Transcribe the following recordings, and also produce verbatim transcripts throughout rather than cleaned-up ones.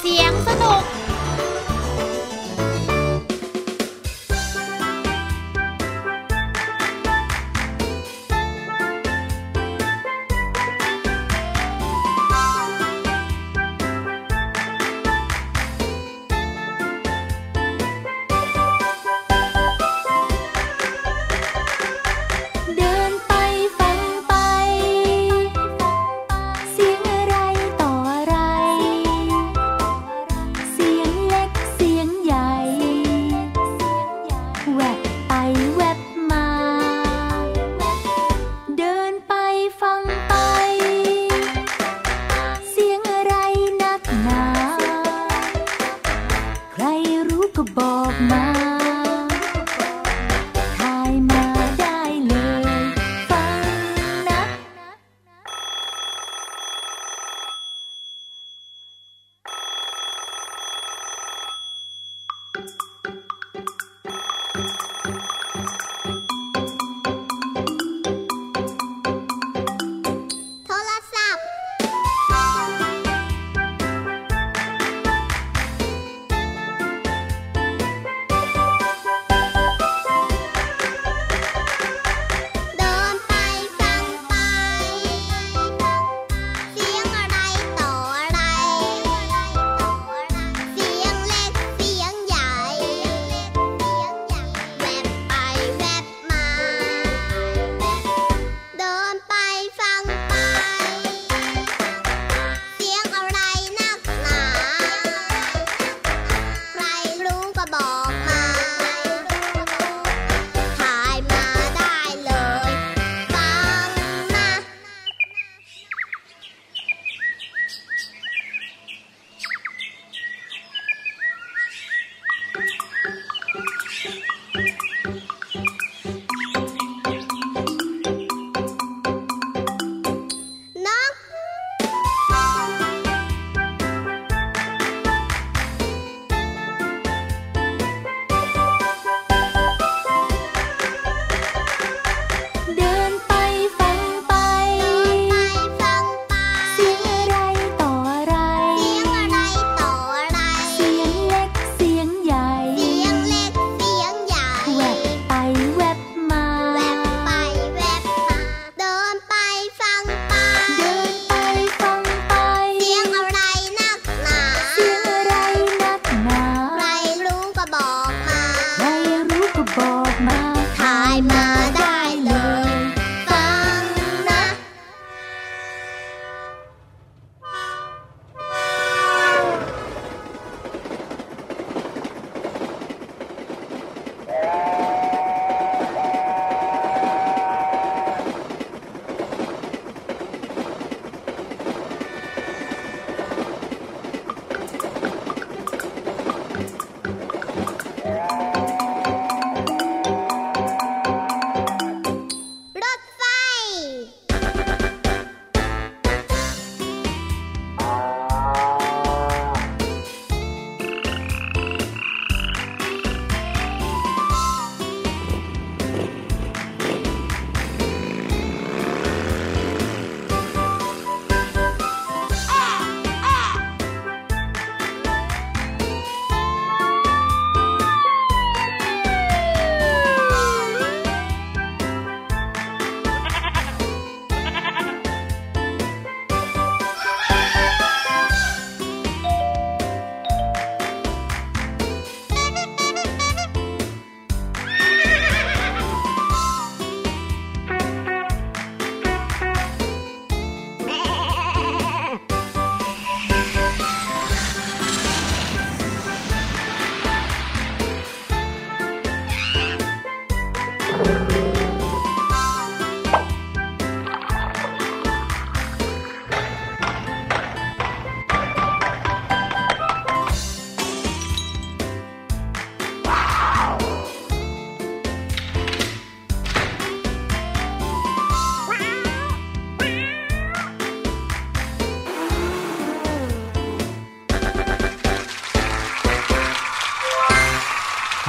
เสียงสนุก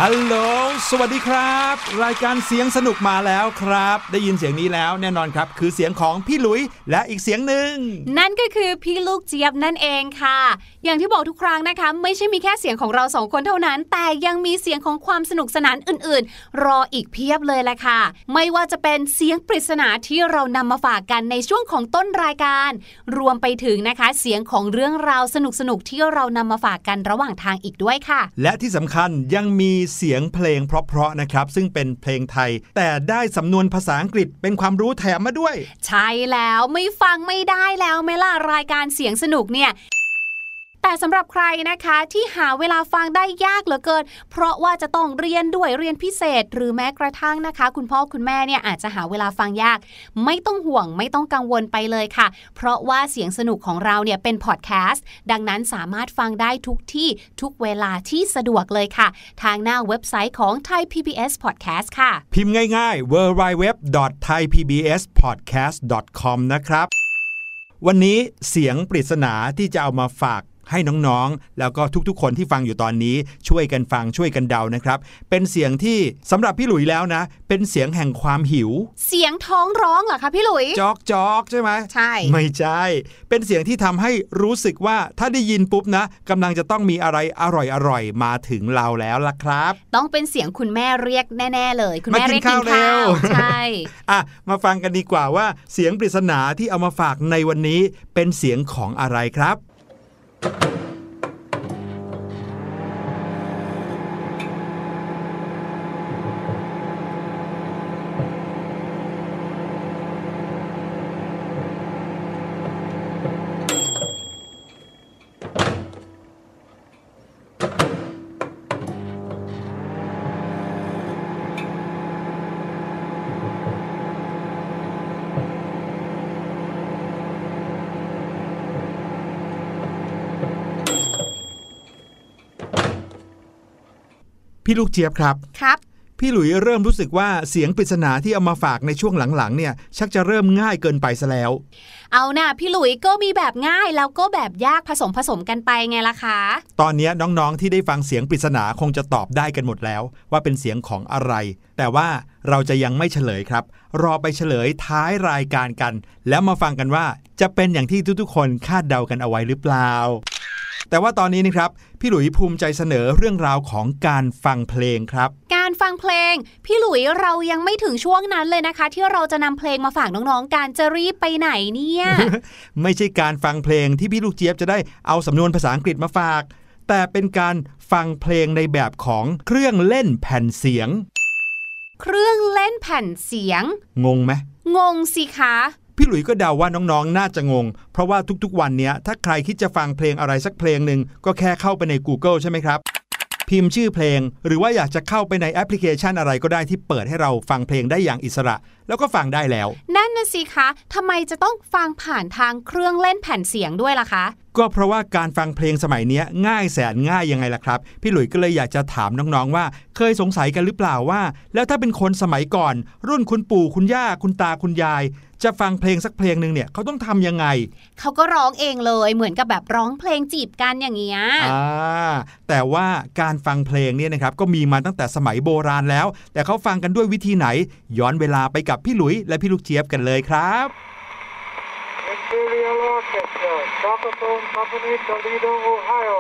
ฮัลโหลสวัสดีครับรายการเสียงสนุกมาแล้วครับได้ยินเสียงนี้แล้วแน่นอนครับคือเสียงของพี่หลุยและอีกเสียงหนึ่งนั่นก็คือพี่ลูกเจี๊ยบนั่นเองค่ะอย่างที่บอกทุกครั้งนะคะไม่ใช่มีแค่เสียงของเราสองคนเท่านั้นแต่ยังมีเสียงของความสนุกสนานอื่นๆรออีกเพียบเลยละค่ะไม่ว่าจะเป็นเสียงปริศนาที่เรานำมาฝากกันในช่วงของต้นรายการรวมไปถึงนะคะเสียงของเรื่องราวสนุกๆที่เรานำมาฝากกันระหว่างทางอีกด้วยค่ะและที่สำคัญยังมีเสียงเพลงเพราะๆนะครับซึ่งเป็นเพลงไทยแต่ได้สำนวนภาษาอังกฤษเป็นความรู้แถมมาด้วยใช่แล้วไม่ฟังไม่ได้แล้วไหมล่ะรายการเสียงสนุกเนี่ยแต่สำหรับใครนะคะที่หาเวลาฟังได้ยากเหลือเกินเพราะว่าจะต้องเรียนด้วยเรียนพิเศษหรือแม้กระทั่งนะคะคุณพ่อคุณแม่เนี่ยอาจจะหาเวลาฟังยากไม่ต้องห่วงไม่ต้องกังวลไปเลยค่ะเพราะว่าเสียงสนุกของเราเนี่ยเป็นพอดแคสต์ดังนั้นสามารถฟังได้ทุกที่ทุกเวลาที่สะดวกเลยค่ะทางหน้าเว็บไซต์ของ Thai พี บี เอส Podcast ค่ะพิมพ์ง่ายๆ ดับเบิลยู ดับเบิลยู ดับเบิลยู ดอท ไทย พี บี เอส พอดแคสต์ ดอท คอม นะครับวันนี้เสียงปริศนาที่จะเอามาฝากให้น้องๆแล้วก็ทุกๆคนที่ฟังอยู่ตอนนี้ช่วยกันฟังช่วยกันเดานะครับเป็นเสียงที่สำหรับพี่หลุยแล้วนะเป็นเสียงแห่งความหิวเสียงท้องร้องเหรอคะพี่หลุยจอกๆใช่ไหมใช่ไม่ใช่เป็นเสียงที่ทำให้รู้สึกว่าถ้าได้ยินปุ๊บนะกำลังจะต้องมีอะไรอร่อยๆมาถึงเราแล้วล่ะครับต้องเป็นเสียงคุณแม่เรียกแน่ๆเลยคุณแม่เรียกกินข้าวแล้วใช่อ่ะมาฟังกันดีกว่าว่าเสียงปริศนาที่เอามาฝากในวันนี้เป็นเสียงของอะไรครับพี่ลูกเจี๊ยบครับครับพี่หลุยเริ่มรู้สึกว่าเสียงปริศนาที่เอามาฝากในช่วงหลังๆเนี่ยชักจะเริ่มง่ายเกินไปซะแล้วเอาน่ะพี่หลุยก็มีแบบง่ายแล้วก็แบบยากผสมผสมกันไปไงล่ะคะตอนนี้น้องๆที่ได้ฟังเสียงปริศนาคงจะตอบได้กันหมดแล้วว่าเป็นเสียงของอะไรแต่ว่าเราจะยังไม่เฉลยครับรอไปเฉลยท้ายรายการกันแล้วมาฟังกันว่าจะเป็นอย่างที่ทุกๆคนคาดเดากันเอาไว้หรือเปล่าแต่ว่าตอนนี้นะครับพี่หลุยภูมิใจเสนอเรื่องราวของการฟังเพลงครับการฟังเพลงพี่หลุยเรายังไม่ถึงช่วงนั้นเลยนะคะที่เราจะนำเพลงมาฝากน้องๆการจะรีบไปไหนเนี่ย ไม่ใช่การฟังเพลงที่พี่ลูกเจี๊ยบจะได้เอาสำนวนภาษาอังกฤษมาฝากแต่เป็นการฟังเพลงในแบบของเครื่องเล่นแผ่นเสียงเครื่องเล่นแผ่นเสียงงงไหมงงสิคะพี่หลุยก็เดาว่าน้องๆน่าจะงงเพราะว่าทุกๆวันนี้ถ้าใครคิดจะฟังเพลงอะไรสักเพลงหนึ่งก็แค่เข้าไปใน Google ใช่ไหมครับพิมพ์ชื่อเพลงหรือว่าอยากจะเข้าไปในแอปพลิเคชันอะไรก็ได้ที่เปิดให้เราฟังเพลงได้อย่างอิสระแล้วก็ฟังได้แล้วนั่นน่ะสิคะทำไมจะต้องฟังผ่านทางเครื่องเล่นแผ่นเสียงด้วยล่ะคะก็เพราะว่าการฟังเพลงสมัยนี้ง่ายแสนง่ายยังไงล่ะครับพี่หลุยส์ก็เลยอยากจะถามน้องๆว่าเคยสงสัยกันหรือเปล่าว่าแล้วถ้าเป็นคนสมัยก่อนรุ่นคุณปู่คุณย่าคุณตาคุณยายจะฟังเพลงสักเพลงนึงเนี่ยเขาต้องทำยังไงเขาก็ร้องเองเลยเหมือนกับแบบร้องเพลงจีบกันอย่างเงี้ยอ่าแต่ว่าการฟังเพลงเนี่ยนะครับก็มีมาตั้งแต่สมัยโบราณแล้วแต่เขาฟังกันด้วยวิธีไหนย้อนเวลาไปกับพี่หลุยส์และพี่ลูกเจี๊ยบกันเลยครับSaxophone Company, Toledo, Ohio.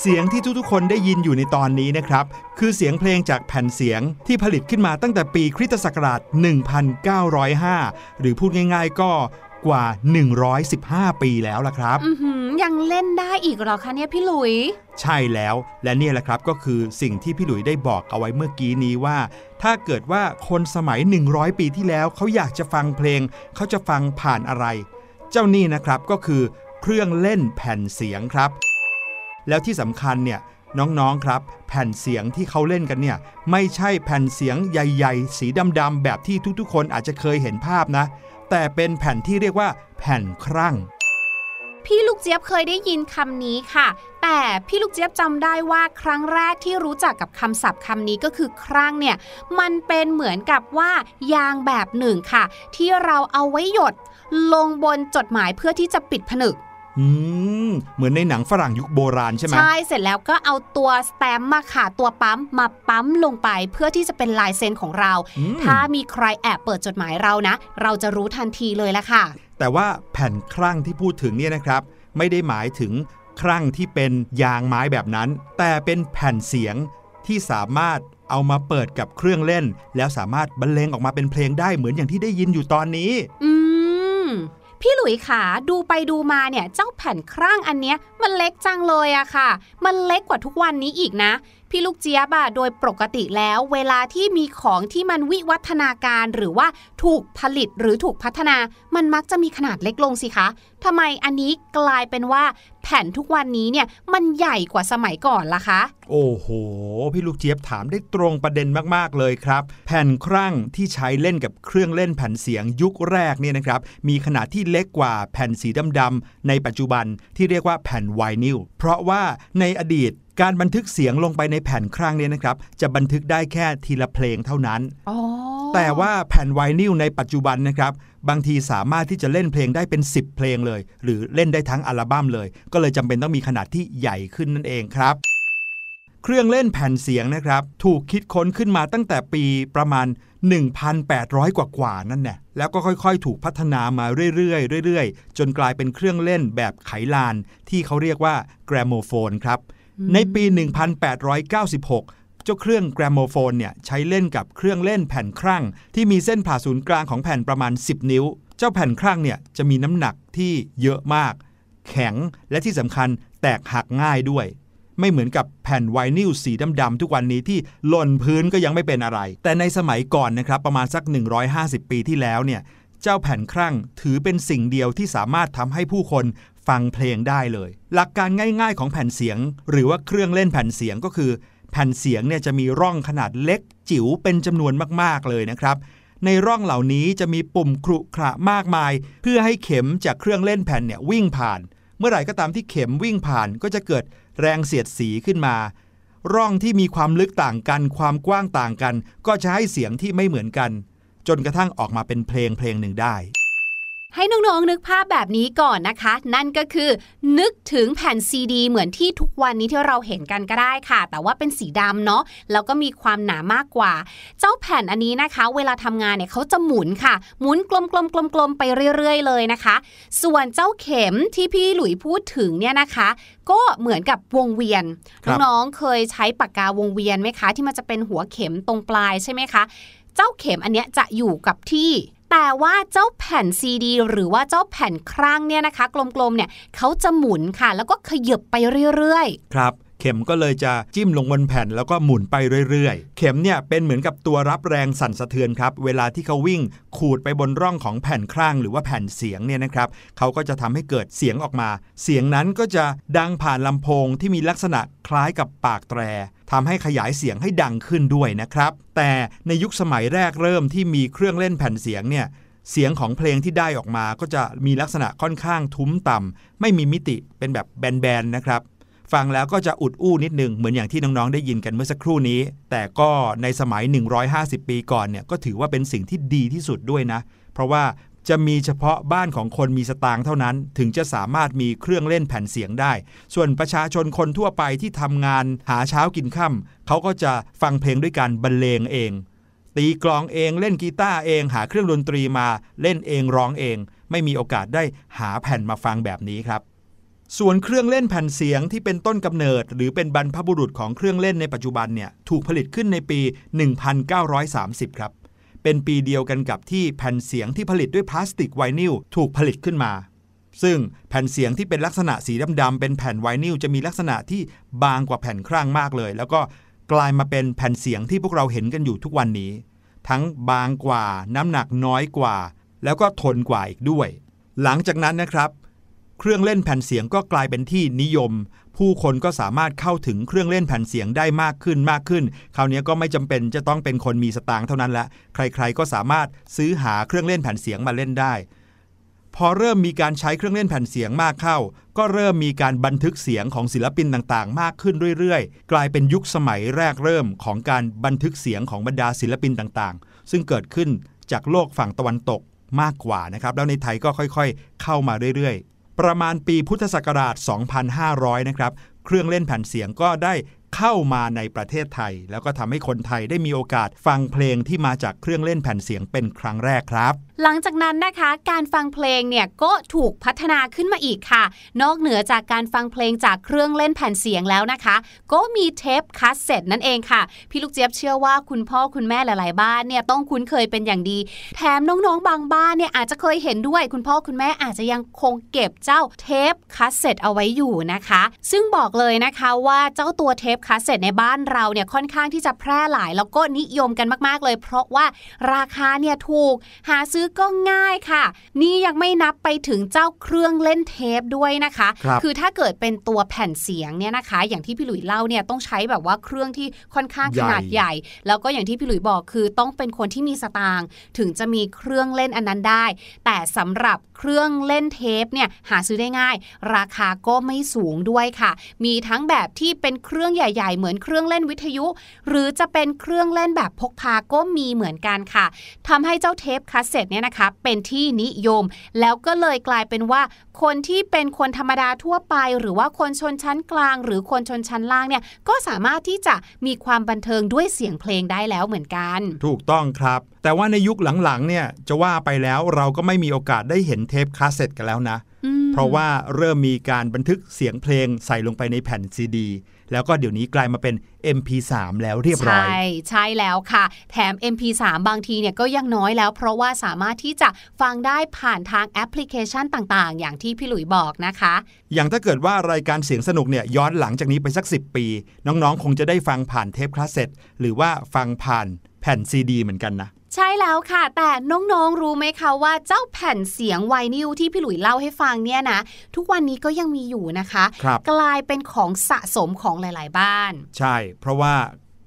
เสียงที่ทุกๆคนได้ยินอยู่ในตอนนี้นะครับคือเสียงเพลงจากแผ่นเสียงที่ผลิตขึ้นมาตั้งแต่ปีคริสตศักราช หนึ่งพันเก้าร้อยห้า หรือพูดง่ายๆก็กว่าหนึ่งร้อยสิบห้าปีแล้วล่ะครับอื้อหือยังเล่นได้อีกเหรอคะเนี่ยพี่หลุยใช่แล้วและนี่แหละครับก็คือสิ่งที่พี่หลุยได้บอกเอาไว้เมื่อกี้นี้ว่าถ้าเกิดว่าคนสมัยหนึ่งร้อยปีที่แล้วเขาอยากจะฟังเพลงเขาจะฟังผ่านอะไรเจ้านี่นะครับก็คือเครื่องเล่นแผ่นเสียงครับแล้วที่สำคัญเนี่ยน้องๆครับแผ่นเสียงที่เขาเล่นกันเนี่ยไม่ใช่แผ่นเสียงใหญ่ๆสีดำๆแบบที่ทุกๆคนอาจจะเคยเห็นภาพนะแต่เป็นแผ่นที่เรียกว่าแผ่นครั่ง พี่ลูกเจี๊ยบเคยได้ยินคำนี้ค่ะแต่พี่ลูกเจี๊ยบจำได้ว่าครั้งแรกที่รู้จักกับคำศัพท์คำนี้ก็คือครั่งเนี่ยมันเป็นเหมือนกับว่ายางแบบหนึ่งค่ะที่เราเอาไว้หยดลงบนจดหมายเพื่อที่จะปิดผนึกอืมเหมือนในหนังฝรั่งยุคโบราณใช่ไหมใช่เสร็จแล้วก็เอาตัวสแตมป์มาค่ะตัวปั๊มมาปั๊มลงไปเพื่อที่จะเป็นลายเซ็นของเราถ้ามีใครแอบเปิดจดหมายเรานะเราจะรู้ทันทีเลยละค่ะแต่ว่าแผ่นครั่งที่พูดถึงเนี่ยนะครับไม่ได้หมายถึงครั่งที่เป็นยางไม้แบบนั้นแต่เป็นแผ่นเสียงที่สามารถเอามาเปิดกับเครื่องเล่นแล้วสามารถบรรเลงออกมาเป็นเพลงได้เหมือนอย่างที่ได้ยินอยู่ตอนนี้อืมพี่หลุยขาดูไปดูมาเนี่ยเจ้าแผ่นครั่งอันเนี้ยมันเล็กจังเลยอะค่ะมันเล็กกว่าทุกวันนี้อีกนะพี่ลูกเจี๊ยบอะโดยปกติแล้วเวลาที่มีของที่มันวิวัฒนาการหรือว่าถูกผลิตหรือถูกพัฒนามันมักจะมีขนาดเล็กลงสิคะทำไมอันนี้กลายเป็นว่าแผ่นทุกวันนี้เนี่ยมันใหญ่กว่าสมัยก่อนล่ะคะโอ้โหพี่ลูกเจี๊ยบถามได้ตรงประเด็นมากๆเลยครับแผ่นครั่งที่ใช้เล่นกับเครื่องเล่นแผ่นเสียงยุคแรกเนี่ยนะครับมีขนาดที่เล็กกว่าแผ่นสีดำๆในปัจจุบันที่เรียกว่าแผ่นไวนิลเพราะว่าในอดีตการบันทึกเสียงลงไปในแผ่นครั่งเนี่ยนะครับจะบันทึกได้แค่ทีละเพลงเท่านั้น oh. แต่ว่าแผ่นไวนิลในปัจจุบันนะครับบางทีสามารถที่จะเล่นเพลงได้เป็นสิบเพลงเลยหรือเล่นได้ทั้งอัลบั้มเลยก็เลยจำเป็นต้องมีขนาดที่ใหญ่ขึ้นนั่นเองครับเครื่องเล่นแผ่นเสียงนะครับถูกคิดค้นขึ้นมาตั้งแต่ปีประมาณ หนึ่งพันแปดร้อย กว่ากว่านั่นแหละแล้วก็ค่อยๆถูกพัฒนามาเรื่อยๆเรื่อยๆจนกลายเป็นเครื่องเล่นแบบไขลานที่เขาเรียกว่าแกรโมโฟนครับในปี หนึ่งพันแปดร้อยเก้าสิบหก เจ้าเครื่องแกรโมโฟนเนี่ยใช้เล่นกับเครื่องเล่นแผ่นครั่งที่มีเส้นผ่าศูนย์กลางของแผ่นประมาณสิบนิ้วเจ้าแผ่นครั่งเนี่ยจะมีน้ำหนักที่เยอะมากแข็งและที่สำคัญแตกหักง่ายด้วยไม่เหมือนกับแผ่นไวนิลสีดำๆทุกวันนี้ที่หล่นพื้นก็ยังไม่เป็นอะไรแต่ในสมัยก่อนนะครับประมาณสักหนึ่งร้อยห้าสิบปีที่แล้วเนี่ยเจ้าแผ่นครั่งถือเป็นสิ่งเดียวที่สามารถทำให้ผู้คนฟังเพลงได้เลยหลักการง่ายๆของแผ่นเสียงหรือว่าเครื่องเล่นแผ่นเสียงก็คือแผ่นเสียงเนี่ยจะมีร่องขนาดเล็กจิ๋วเป็นจำนวนมากๆเลยนะครับในร่องเหล่านี้จะมีปุ่มขรุขระมากมายเพื่อให้เข็มจากเครื่องเล่นแผ่นเนี่ยวิ่งผ่านเมื่อไหร่ก็ตามที่เข็มวิ่งผ่านก็จะเกิดแรงเสียดสีขึ้นมาร่องที่มีความลึกต่างกันความกว้างต่างกันก็จะให้เสียงที่ไม่เหมือนกันจนกระทั่งออกมาเป็นเพลงเพลงหนึ่งได้ให้น้องๆนึกภาพแบบนี้ก่อนนะคะนั่นก็คือนึกถึงแผ่นซีดีเหมือนที่ทุกวันนี้ที่เราเห็นกันก็ได้ค่ะแต่ว่าเป็นสีดำเนาะแล้วก็มีความหนามากกว่าเจ้าแผ่นอันนี้นะคะเวลาทำงานเนี่ยเขาจะหมุนค่ะหมุนกลมๆๆไปเรื่อยๆเลยนะคะส่วนเจ้าเข็มที่พี่หลุยพูดถึงเนี่ยนะคะก็เหมือนกับวงเวียนน้องๆเคยใช้ปากกาวงเวียนไหมคะที่มันจะเป็นหัวเข็มตรงปลายใช่ไหมคะเจ้าเข็มอันเนี้ยจะอยู่กับที่แต่ว่าเจ้าแผ่นซีดีหรือว่าเจ้าแผ่นครั่งเนี่ยนะคะกลมๆเนี่ยเขาจะหมุนค่ะแล้วก็ขยับไปเรื่อยๆครับเข็มก็เลยจะจิ้มลงบนแผ่นแล้วก็หมุนไปเรื่อยๆเข็มเนี่ยเป็นเหมือนกับตัวรับแรงสั่นสะเทือนครับเวลาที่เขาวิ่งขูดไปบนร่องของแผ่นครั่งหรือว่าแผ่นเสียงเนี่ยนะครับเขาก็จะทำให้เกิดเสียงออกมาเสียงนั้นก็จะดังผ่านลำโพงที่มีลักษณะคล้ายกับปากแตรทำให้ขยายเสียงให้ดังขึ้นด้วยนะครับแต่ในยุคสมัยแรกเริ่มที่มีเครื่องเล่นแผ่นเสียงเนี่ยเสียงของเพลงที่ได้ออกมาก็จะมีลักษณะค่อนข้างทุ้มต่ำไม่มีมิติเป็นแบบแบนๆนะครับฟังแล้วก็จะอุดอู้นิดนึงเหมือนอย่างที่น้องๆได้ยินกันเมื่อสักครู่นี้แต่ก็ในสมัยหนึ่งร้อยห้าสิบปีก่อนเนี่ยก็ถือว่าเป็นสิ่งที่ดีที่สุดด้วยนะเพราะว่าจะมีเฉพาะบ้านของคนมีสตางค์เท่านั้นถึงจะสามารถมีเครื่องเล่นแผ่นเสียงได้ส่วนประชาชนคนทั่วไปที่ทำงานหาเช้ากินค่ำเขาก็จะฟังเพลงด้วยการบรรเลงเองตีกลองเองเล่นกีตาร์เองหาเครื่องดนตรีมาเล่นเองร้องเองไม่มีโอกาสได้หาแผ่นมาฟังแบบนี้ครับส่วนเครื่องเล่นแผ่นเสียงที่เป็นต้นกำเนิดหรือเป็นบรรพบุรุษของเครื่องเล่นในปัจจุบันเนี่ยถูกผลิตขึ้นในปีหนึ่งพันเก้าร้อยสามสิบครับเป็นปีเดียวกันกับที่แผ่นเสียงที่ผลิตด้วยพลาสติกไวนิลถูกผลิตขึ้นมาซึ่งแผ่นเสียงที่เป็นลักษณะสีดำๆเป็นแผ่นไวนิลจะมีลักษณะที่บางกว่าแผ่นครั่งมากเลยแล้วก็กลายมาเป็นแผ่นเสียงที่พวกเราเห็นกันอยู่ทุกวันนี้ทั้งบางกว่าน้ำหนักน้อยกว่าแล้วก็ทนกว่าอีกด้วยหลังจากนั้นนะครับเครื่องเล่นแผ่นเสียงก็กลายเป็นที่นิยมผู้คนก็สามารถเข้าถึงเครื่องเล่นแผ่นเสียงได้มากขึ้นมากขึ้นคราวนี้ก็ไม่จำเป็นจะต้องเป็นคนมีสตางค์เท่านั้นละใครๆก็สามารถซื้อหาเครื่องเล่นแผ่นเสียงมาเล่นได้ พอเริ่มมีการใช้เครื่องเล่นแผ่นเสียงมากเข้าก็เริ่มมีการบันทึกเสียงของศิลปินต่างๆมากขึ้นเรื่อยๆกลายเป็นยุคสมัยแรกเริ่มของการบันทึกเสียงของบรรดาศิลปินต่างๆซึ่งเกิดขึ้นจากโลกฝั่งตะวันตกมากกว่านะครับแล้วในไทยก็ค่อยๆเข้ามาเรื่อยๆประมาณปีพุทธศักราช สองพันห้าร้อย นะครับเครื่องเล่นแผ่นเสียงก็ได้เข้ามาในประเทศไทยแล้วก็ทำให้คนไทยได้มีโอกาสฟังเพลงที่มาจากเครื่องเล่นแผ่นเสียงเป็นครั้งแรกครับหลังจากนั้นนะคะการฟังเพลงเนี่ยก็ถูกพัฒนาขึ้นมาอีกค่ะนอกเหนือจากการฟังเพลงจากเครื่องเล่นแผ่นเสียงแล้วนะคะก็มีเทปคาสเซ็ตนั่นเองค่ะพี่ลูกเจี๊ยบเชื่อว่าคุณพ่อคุณแม่หลายๆบ้านเนี่ยต้องคุ้นเคยเป็นอย่างดีแถมน้องๆบางบ้านเนี่ยอาจจะเคยเห็นด้วยคุณพ่อคุณแม่อาจจะยังคงเก็บเจ้าเทปคาสเซ็ตเอาไว้อยู่นะคะซึ่งบอกเลยนะคะว่าเจ้าตัวเทปคาสเซ็ตในบ้านเราเนี่ยค่อนข้างที่จะแพร่หลายแล้วก็นิยมกันมากๆเลยเพราะว่าราคาเนี่ยถูกหาซื้อก็ง่ายค่ะนี่ยังไม่นับไปถึงเจ้าเครื่องเล่นเทปด้วยนะคะคือถ้าเกิดเป็นตัวแผ่นเสียงเนี่ยนะคะอย่างที่พี่หลุยเล่าเนี่ยต้องใช้แบบว่าเครื่องที่ค่อนข้างขนาดใหญ่แล้วก็อย่างที่พี่หลุยบอกคือต้องเป็นคนที่มีสตางค์ถึงจะมีเครื่องเล่นอันนั้นได้แต่สำหรับเครื่องเล่นเทปเนี่ยหาซื้อได้ง่ายราคาก็ไม่สูงด้วยค่ะมีทั้งแบบที่เป็นเครื่องใหญ่ๆเหมือนเครื่องเล่นวิทยุหรือจะเป็นเครื่องเล่นแบบพกพาก็มีเหมือนกันค่ะทำให้เจ้าเทปคาสเซ็ตเนี่ยนะคะเป็นที่นิยมแล้วก็เลยกลายเป็นว่าคนที่เป็นคนธรรมดาทั่วไปหรือว่าคนชนชั้นกลางหรือคนชนชั้นล่างเนี่ยก็สามารถที่จะมีความบันเทิงด้วยเสียงเพลงได้แล้วเหมือนกันถูกต้องครับแต่ว่าในยุคหลังๆเนี่ยจะว่าไปแล้วเราก็ไม่มีโอกาสได้เห็นเทปคาสเซ็ตกันแล้วนะเพราะว่าเริ่มมีการบันทึกเสียงเพลงใส่ลงไปในแผ่นซีดีแล้วก็เดี๋ยวนี้กลายมาเป็น เอ็ม พี สาม แล้วเรียบร้อยใช่ใช่แล้วค่ะแถม เอ็ม พี สาม บางทีเนี่ยก็ยังน้อยแล้วเพราะว่าสามารถที่จะฟังได้ผ่านทางแอปพลิเคชันต่างๆอย่างที่พี่หลุยบอกนะคะอย่างถ้าเกิดว่ารายการเสียงสนุกเนี่ยย้อนหลังจากนี้ไปสักสิบปีน้องๆคงจะได้ฟังผ่านเทปคาสเซ็ตหรือว่าฟังผ่านแผ่นซีดีเหมือนกันนะใช่แล้วค่ะแต่น้องๆรู้ไหมคะว่าเจ้าแผ่นเสียงไวนิลที่พี่หลุยเล่าให้ฟังเนี่ยนะทุกวันนี้ก็ยังมีอยู่นะคะกลายเป็นของสะสมของหลายๆบ้านใช่เพราะว่า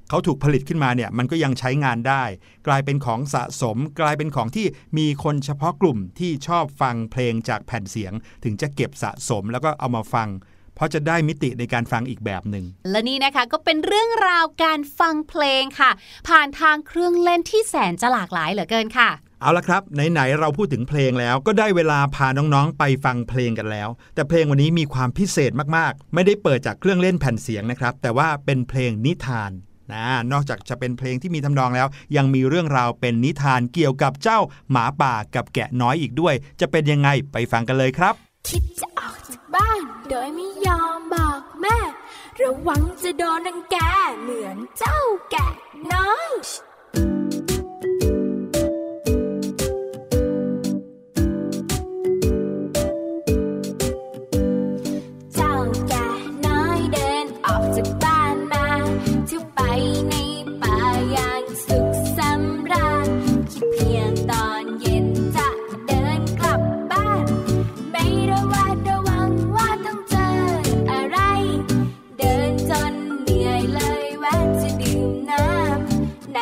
เขาถูกผลิตขึ้นมาเนี่ยมันก็ยังใช้งานได้กลายเป็นของสะสมกลายเป็นของที่มีคนเฉพาะกลุ่มที่ชอบฟังเพลงจากแผ่นเสียงถึงจะเก็บสะสมแล้วก็เอามาฟังเพราะจะได้มิติในการฟังอีกแบบหนึ่งและนี่นะคะก็เป็นเรื่องราวการฟังเพลงค่ะผ่านทางเครื่องเล่นที่แสนจะหลากหลายเหลือเกินค่ะเอาละครับไหนๆเราพูดถึงเพลงแล้วก็ได้เวลาพาน้องๆไปฟังเพลงกันแล้วแต่เพลงวันนี้มีความพิเศษมากๆไม่ได้เปิดจากเครื่องเล่นแผ่นเสียงนะครับแต่ว่าเป็นเพลงนิทานนะนอกจากจะเป็นเพลงที่มีทำนองแล้วยังมีเรื่องราวเป็นนิทานเกี่ยวกับเจ้าหมาป่ากับแกะน้อยอีกด้วยจะเป็นยังไงไปฟังกันเลยครับคิดจะออกจากบ้านโดยไม่ยอมบอกแม่ระวังจะโดนรังแกเหมือนเจ้าแกะน้อยเจ้าแกะน้อยเดินออกจากบ้านมาเที่ยวไปในป่าอย่างสุขสำราญคิดเพียงตอนเย็นจะเดินกลับบ้านไม่ระวังระวังว่าต้องเจออะไรเดินจนเหนื่อยเลยแวะจะดื่มน้ำใน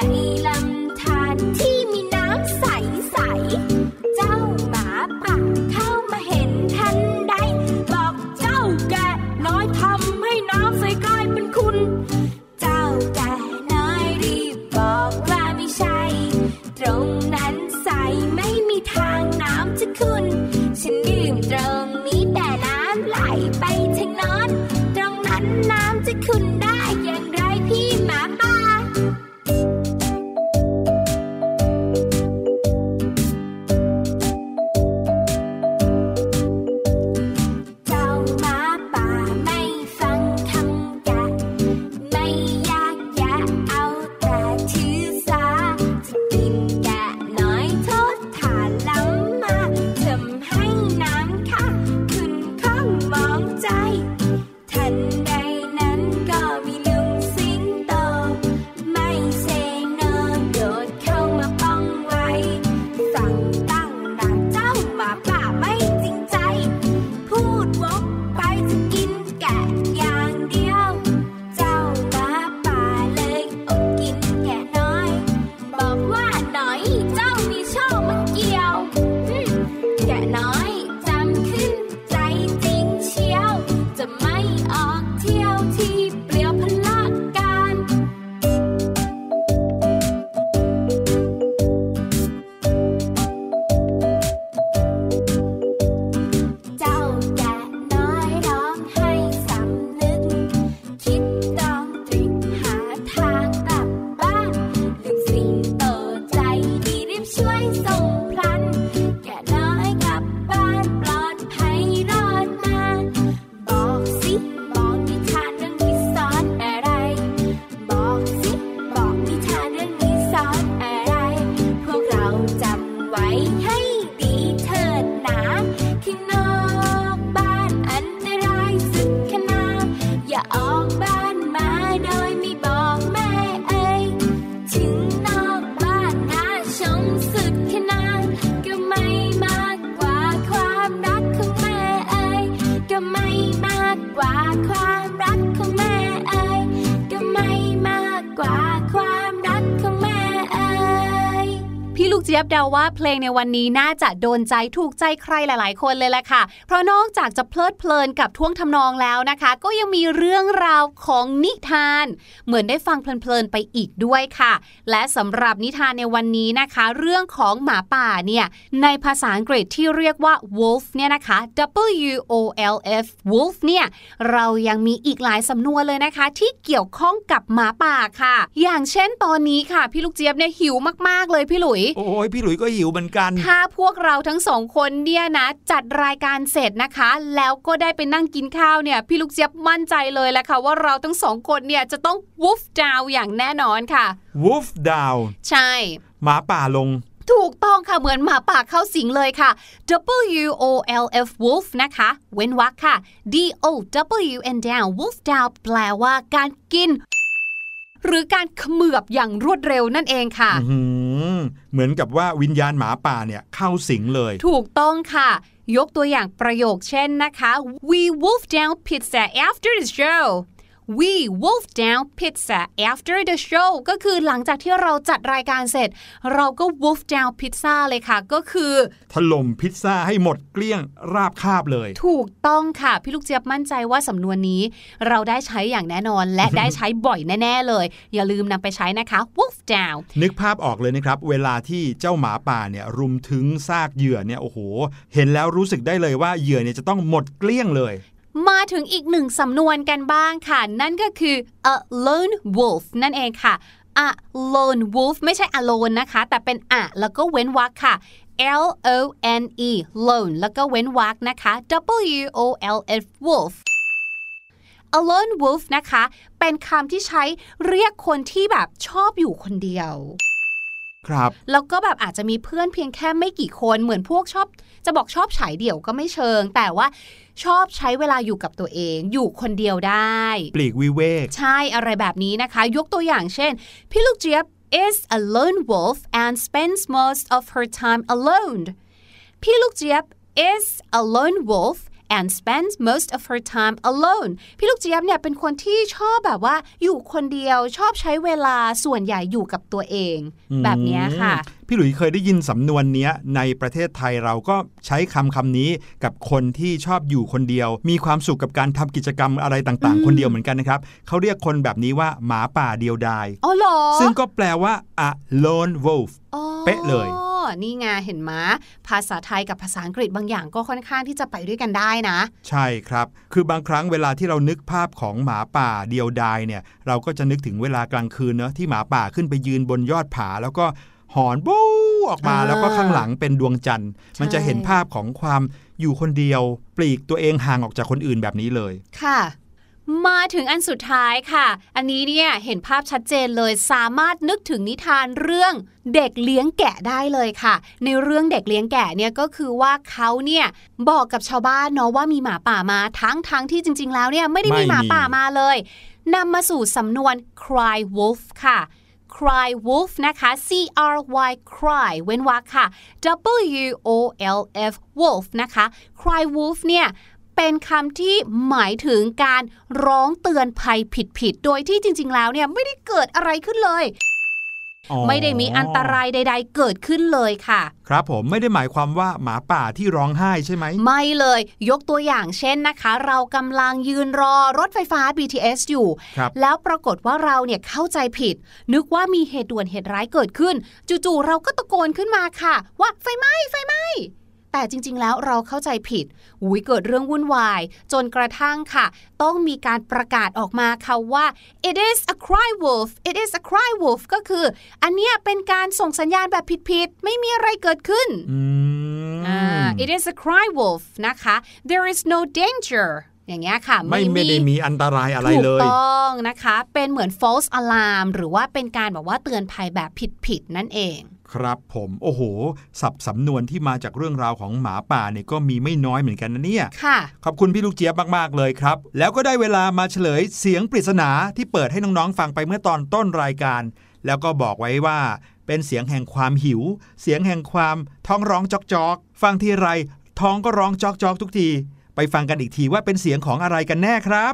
ลำธารที่มีน้ำใสๆเจ้าหมาป่าเข้ามาเห็นทันใดบอกเจ้าแกะน้อยทำให้น้ำใสกลายเป็นขุ่นเจ้าแกะน้อยรีบบอกว่าไม่ใช่ตรงนั้นใสไม่มีทางน้ำจะขุ่นฉันดื่มตรงนี้แต่น้ำไหลไปทางโน้นตรงนั้นน้ำจะขุ่นได้อย่างไรพี่หมาป่าเจ้าหมาป่าไม่ฟังคำแกะไม่อยากแยะเอาแต่ถือสาจะกินแกะน้อยโทษฐานล้ำมาทำให้น้ำข้าขุ่นข้างมองใจ ความรักของแม่เอ๋ยก็ไม่มากกว่าความรักของแม่เอ๋ยพี่ลูกเจี๊ยบเดาว่าเพลงในวันนี้น่าจะโดนใจถูกใจใครหลายๆคนเลยแหละค่ะเพราะนอกจากจะเพลิดเพลินกับท่วงทำนองแล้วนะคะก็ยังมีเรื่องราวของนิทานเหมือนได้ฟังเพลินๆไปอีกด้วยค่ะและสำหรับนิทานในวันนี้นะคะเรื่องของหมาป่าเนี่ยในภาษาอังกฤษที่เรียกว่า wolf เนี่ยนะคะ w o l f wolf เนี่ยเรายังมีอีกหลายสำนวนเลยนะคะที่เกี่ยวข้องกับหมาป่าค่ะอย่างเช่นตอนนี้ค่ะพี่ลูกเจี๊ยบเนี่ยหิวมากๆเลยพี่หลุยโอ้ยพี่หลุยก็หิวเหมือนกันถ้าพวกเราทั้งสองคนเนี่ยนะจัดรายการเสร็จนะคะแล้วก็ได้ไปนั่งกินข้าวเนี่ยพี่ลูกเจี๊ยบมั่นใจเลยแหละค่ะว่าเราทั้งสองคนเนี่ยจะต้อง wolf down อย่างแน่นอนค่ะ wolf down ใช่หมาป่าลงถูกต้องค่ะเหมือนหมาป่าเข้าสิงเลยค่ะ W O L F wolf นะคะเว้นวรรคค่ะ D O W N down wolf down แปลว่าการกินหรือการเขมือบอย่างรวดเร็วนั่นเองค่ะเหมือนกับว่าวิญญาณหมาป่าเนี่ยเข้าสิงเลยถูกต้องค่ะยกตัวอย่างประโยคเช่นนะคะ We wolf down pizza after the show We wolf down pizza after the show ก็คือหลังจากที่เราจัดรายการเสร็จเราก็ wolf down pizza เลยค่ะก็คือถล่มพิซซ่าให้หมดเกลี้ยงราบคาบเลยถูกต้องค่ะพี่ลูกเจี๊ยบมั่นใจว่าสำนวนนี้เราได้ใช้อย่างแน่นอนและ ได้ใช้บ่อยแน่ๆเลยอย่าลืมนำไปใช้นะคะ wolf down นึกภาพออกเลยนะครับเวลาที่เจ้าหมาป่าเนี่ยรุมถึงซากเหยื่อเนี่ยโอ้โหเห็นแล้วรู้สึกได้เลยว่าเหยื่อเนี่ยจะต้องหมดเกลี้ยงเลยมาถึงอีกหนึ่งสำนวนกันบ้างค่ะนั่นก็คือ a lone wolf นั่นเองค่ะ a lone wolf ไม่ใช่ alone นะคะแต่เป็น a แล้วก็เว้นวรรคค่ะ l o n e lone แล้วก็เว้นวรรคนะคะ w o l f wolf a lone wolf นะคะเป็นคำที่ใช้เรียกคนที่แบบชอบอยู่คนเดียวครับแล้วก็แบบอาจจะมีเพื่อนเพียงแค่ไม่กี่คนเหมือนพวกชอบจะบอกชอบฉายเดี่ยวก็ไม่เชิงแต่ว่าชอบใช้เวลาอยู่กับตัวเองอยู่คนเดียวได้ปลีกวิเวกใช่อะไรแบบนี้นะคะยกตัวอย่างเช่นพี่ลูกเจี๊ยบ is a lone wolf and spends most of her time alone พี่ลูกเจี๊ยบ is a lone wolf and spends most of her time alone พี่ลูกเจี๊ยบเนี่ยเป็นคนที่ชอบแบบว่าอยู่คนเดียวชอบใช้เวลาส่วนใหญ่อยู่กับตัวเองแบบนี้ค่ะพี่หลุยเคยได้ยินสำนวนนี้ในประเทศไทยเราก็ใช้คำคำนี้กับคนที่ชอบอยู่คนเดียวมีความสุขกับการทำกิจกรรมอะไรต่างๆคนเดียวเหมือนกันนะครับเขาเรียกคนแบบนี้ว่าหมาป่าเดียวดายอ๋อเหรอซึ่งก็แปลว่า a lone wolf เป๊ะเลยนี่ไงเห็นไหมภาษาไทยกับภาษาอังกฤษบางอย่างก็ค่อนข้างที่จะไปด้วยกันได้นะใช่ครับคือบางครั้งเวลาที่เรานึกภาพของหมาป่าเดียวดายเนี่ยเราก็จะนึกถึงเวลากลางคืนเนอะที่หมาป่าขึ้นไปยืนบนยอดผาแล้วก็หอนบู๊ออกมาแล้วก็ข้างหลังเป็นดวงจันทร์มันจะเห็นภาพของความอยู่คนเดียวปลีกตัวเองห่างออกจากคนอื่นแบบนี้เลยค่ะมาถึงอันสุดท้ายค่ะอันนี้เนี่ยเห็นภาพชัดเจนเลยสามารถนึกถึงนิทานเรื่องเด็กเลี้ยงแกะได้เลยค่ะในเรื่องเด็กเลี้ยงแกะเนี่ยก็คือว่าเขาเนี่ยบอกกับชาวบ้านเนาะว่ามีหมาป่ามาทั้งทั้งที่จริงๆแล้วเนี่ยไม่ได้มีหมาป่ามาเลยนำมาสู่สำนวน cry wolf ค่ะ cry wolf นะคะ c r y cry เว้นวรรคค่ะ w o l f wolf นะคะ cry wolf เนี่ยเป็นคำที่หมายถึงการร้องเตือนภัยผิดๆโดยที่จริงๆแล้วเนี่ยไม่ได้เกิดอะไรขึ้นเลยไม่ได้มีอันตรายใดๆเกิดขึ้นเลยค่ะครับผมไม่ได้หมายความว่าหมาป่าที่ร้องไห้ใช่ไหมไม่เลยยกตัวอย่างเช่นนะคะเรากำลังยืนรอรถไฟฟ้า บี ที เอส อยู่แล้วปรากฏว่าเราเนี่ยเข้าใจผิดนึกว่ามีเหตุด่วนเหตุร้ายเกิดขึ้นจู่ๆเราก็ตะโกนขึ้นมาค่ะว่าไฟไหม้ไฟไหม้แต่จริงๆแล้วเราเข้าใจผิดอุ๊ยเกิดเรื่องวุ่นวายจนกระทั่งค่ะต้องมีการประกาศออกมาค่ะว่า it is a cry wolf it is a cry wolf ก็คืออันเนี้ยเป็นการส่งสัญญาณแบบผิดๆไม่มีอะไรเกิดขึ้น mm. uh, it is a cry wolf นะคะ there is no danger อย่างเงี้ยค่ะไม่ไม่ได้มีอันตรายอะไรเลยถูกต้องนะคะเป็นเหมือน false alarm หรือว่าเป็นการแบบว่าเตือนภัยแบบผิดๆนั่นเองครับผมโอ้โหสับสำนวนที่มาจากเรื่องราวของหมาป่าเนี่ยก็มีไม่น้อยเหมือนกันนะเนี่ยค่ะขอบคุณพี่ลูกเจี๊ยบมากๆเลยครับแล้วก็ได้เวลามาเฉลยเสียงปริศนาที่เปิดให้น้องๆฟังไปเมื่อตอนต้นรายการแล้วก็บอกไว้ว่าเป็นเสียงแห่งความหิวเสียงแห่งความท้องร้องจอกๆฟังทีไรท้องก็ร้องจอกๆทุกทีไปฟังกันอีกทีว่าเป็นเสียงของอะไรกันแน่ครับ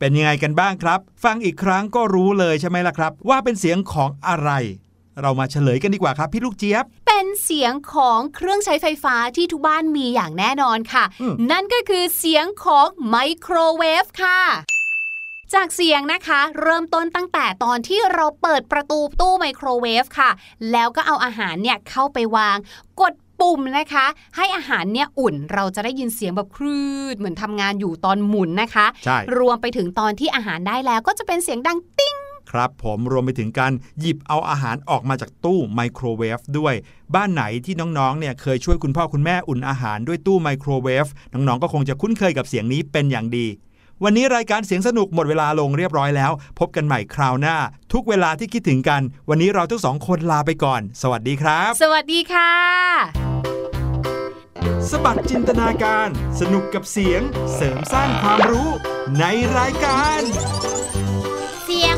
เป็นยังไงกันบ้างครับฟังอีกครั้งก็รู้เลยใช่ไหมล่ะครับว่าเป็นเสียงของอะไรเรามาเฉลยกันดีกว่าครับพี่ลูกเจี๊ยบเป็นเสียงของเครื่องใช้ไฟฟ้าที่ทุกบ้านมีอย่างแน่นอนค่ะนั่นก็คือเสียงของไมโครเวฟค่ะจากเสียงนะคะเริ่มต้นตั้งแต่ตอนที่เราเปิดประตูตู้ไมโครเวฟค่ะแล้วก็เอาอาหารเนี่ยเข้าไปวางกดปุ่มนะคะให้อาหารเนี่ยอุ่นเราจะได้ยินเสียงแบบครืดเหมือนทำงานอยู่ตอนหมุนนะคะรวมไปถึงตอนที่อาหารได้แล้วก็จะเป็นเสียงดังติ้งครับผมรวมไปถึงการหยิบเอาอาหารออกมาจากตู้ไมโครเวฟด้วยบ้านไหนที่น้องๆเนี่ยเคยช่วยคุณพ่อคุณแม่อุ่นอาหารด้วยตู้ไมโครเวฟน้องๆก็คงจะคุ้นเคยกับเสียงนี้เป็นอย่างดีวันนี้รายการเสียงสนุกหมดเวลาลงเรียบร้อยแล้วพบกันใหม่คราวหน้าทุกเวลาที่คิดถึงกันวันนี้เราทั้งสองคนลาไปก่อนสวัสดีครับสวัสดีค่ะสบัดจินตนาการสนุกกับเสียงเสริมสร้างความรู้ในรายการเสียง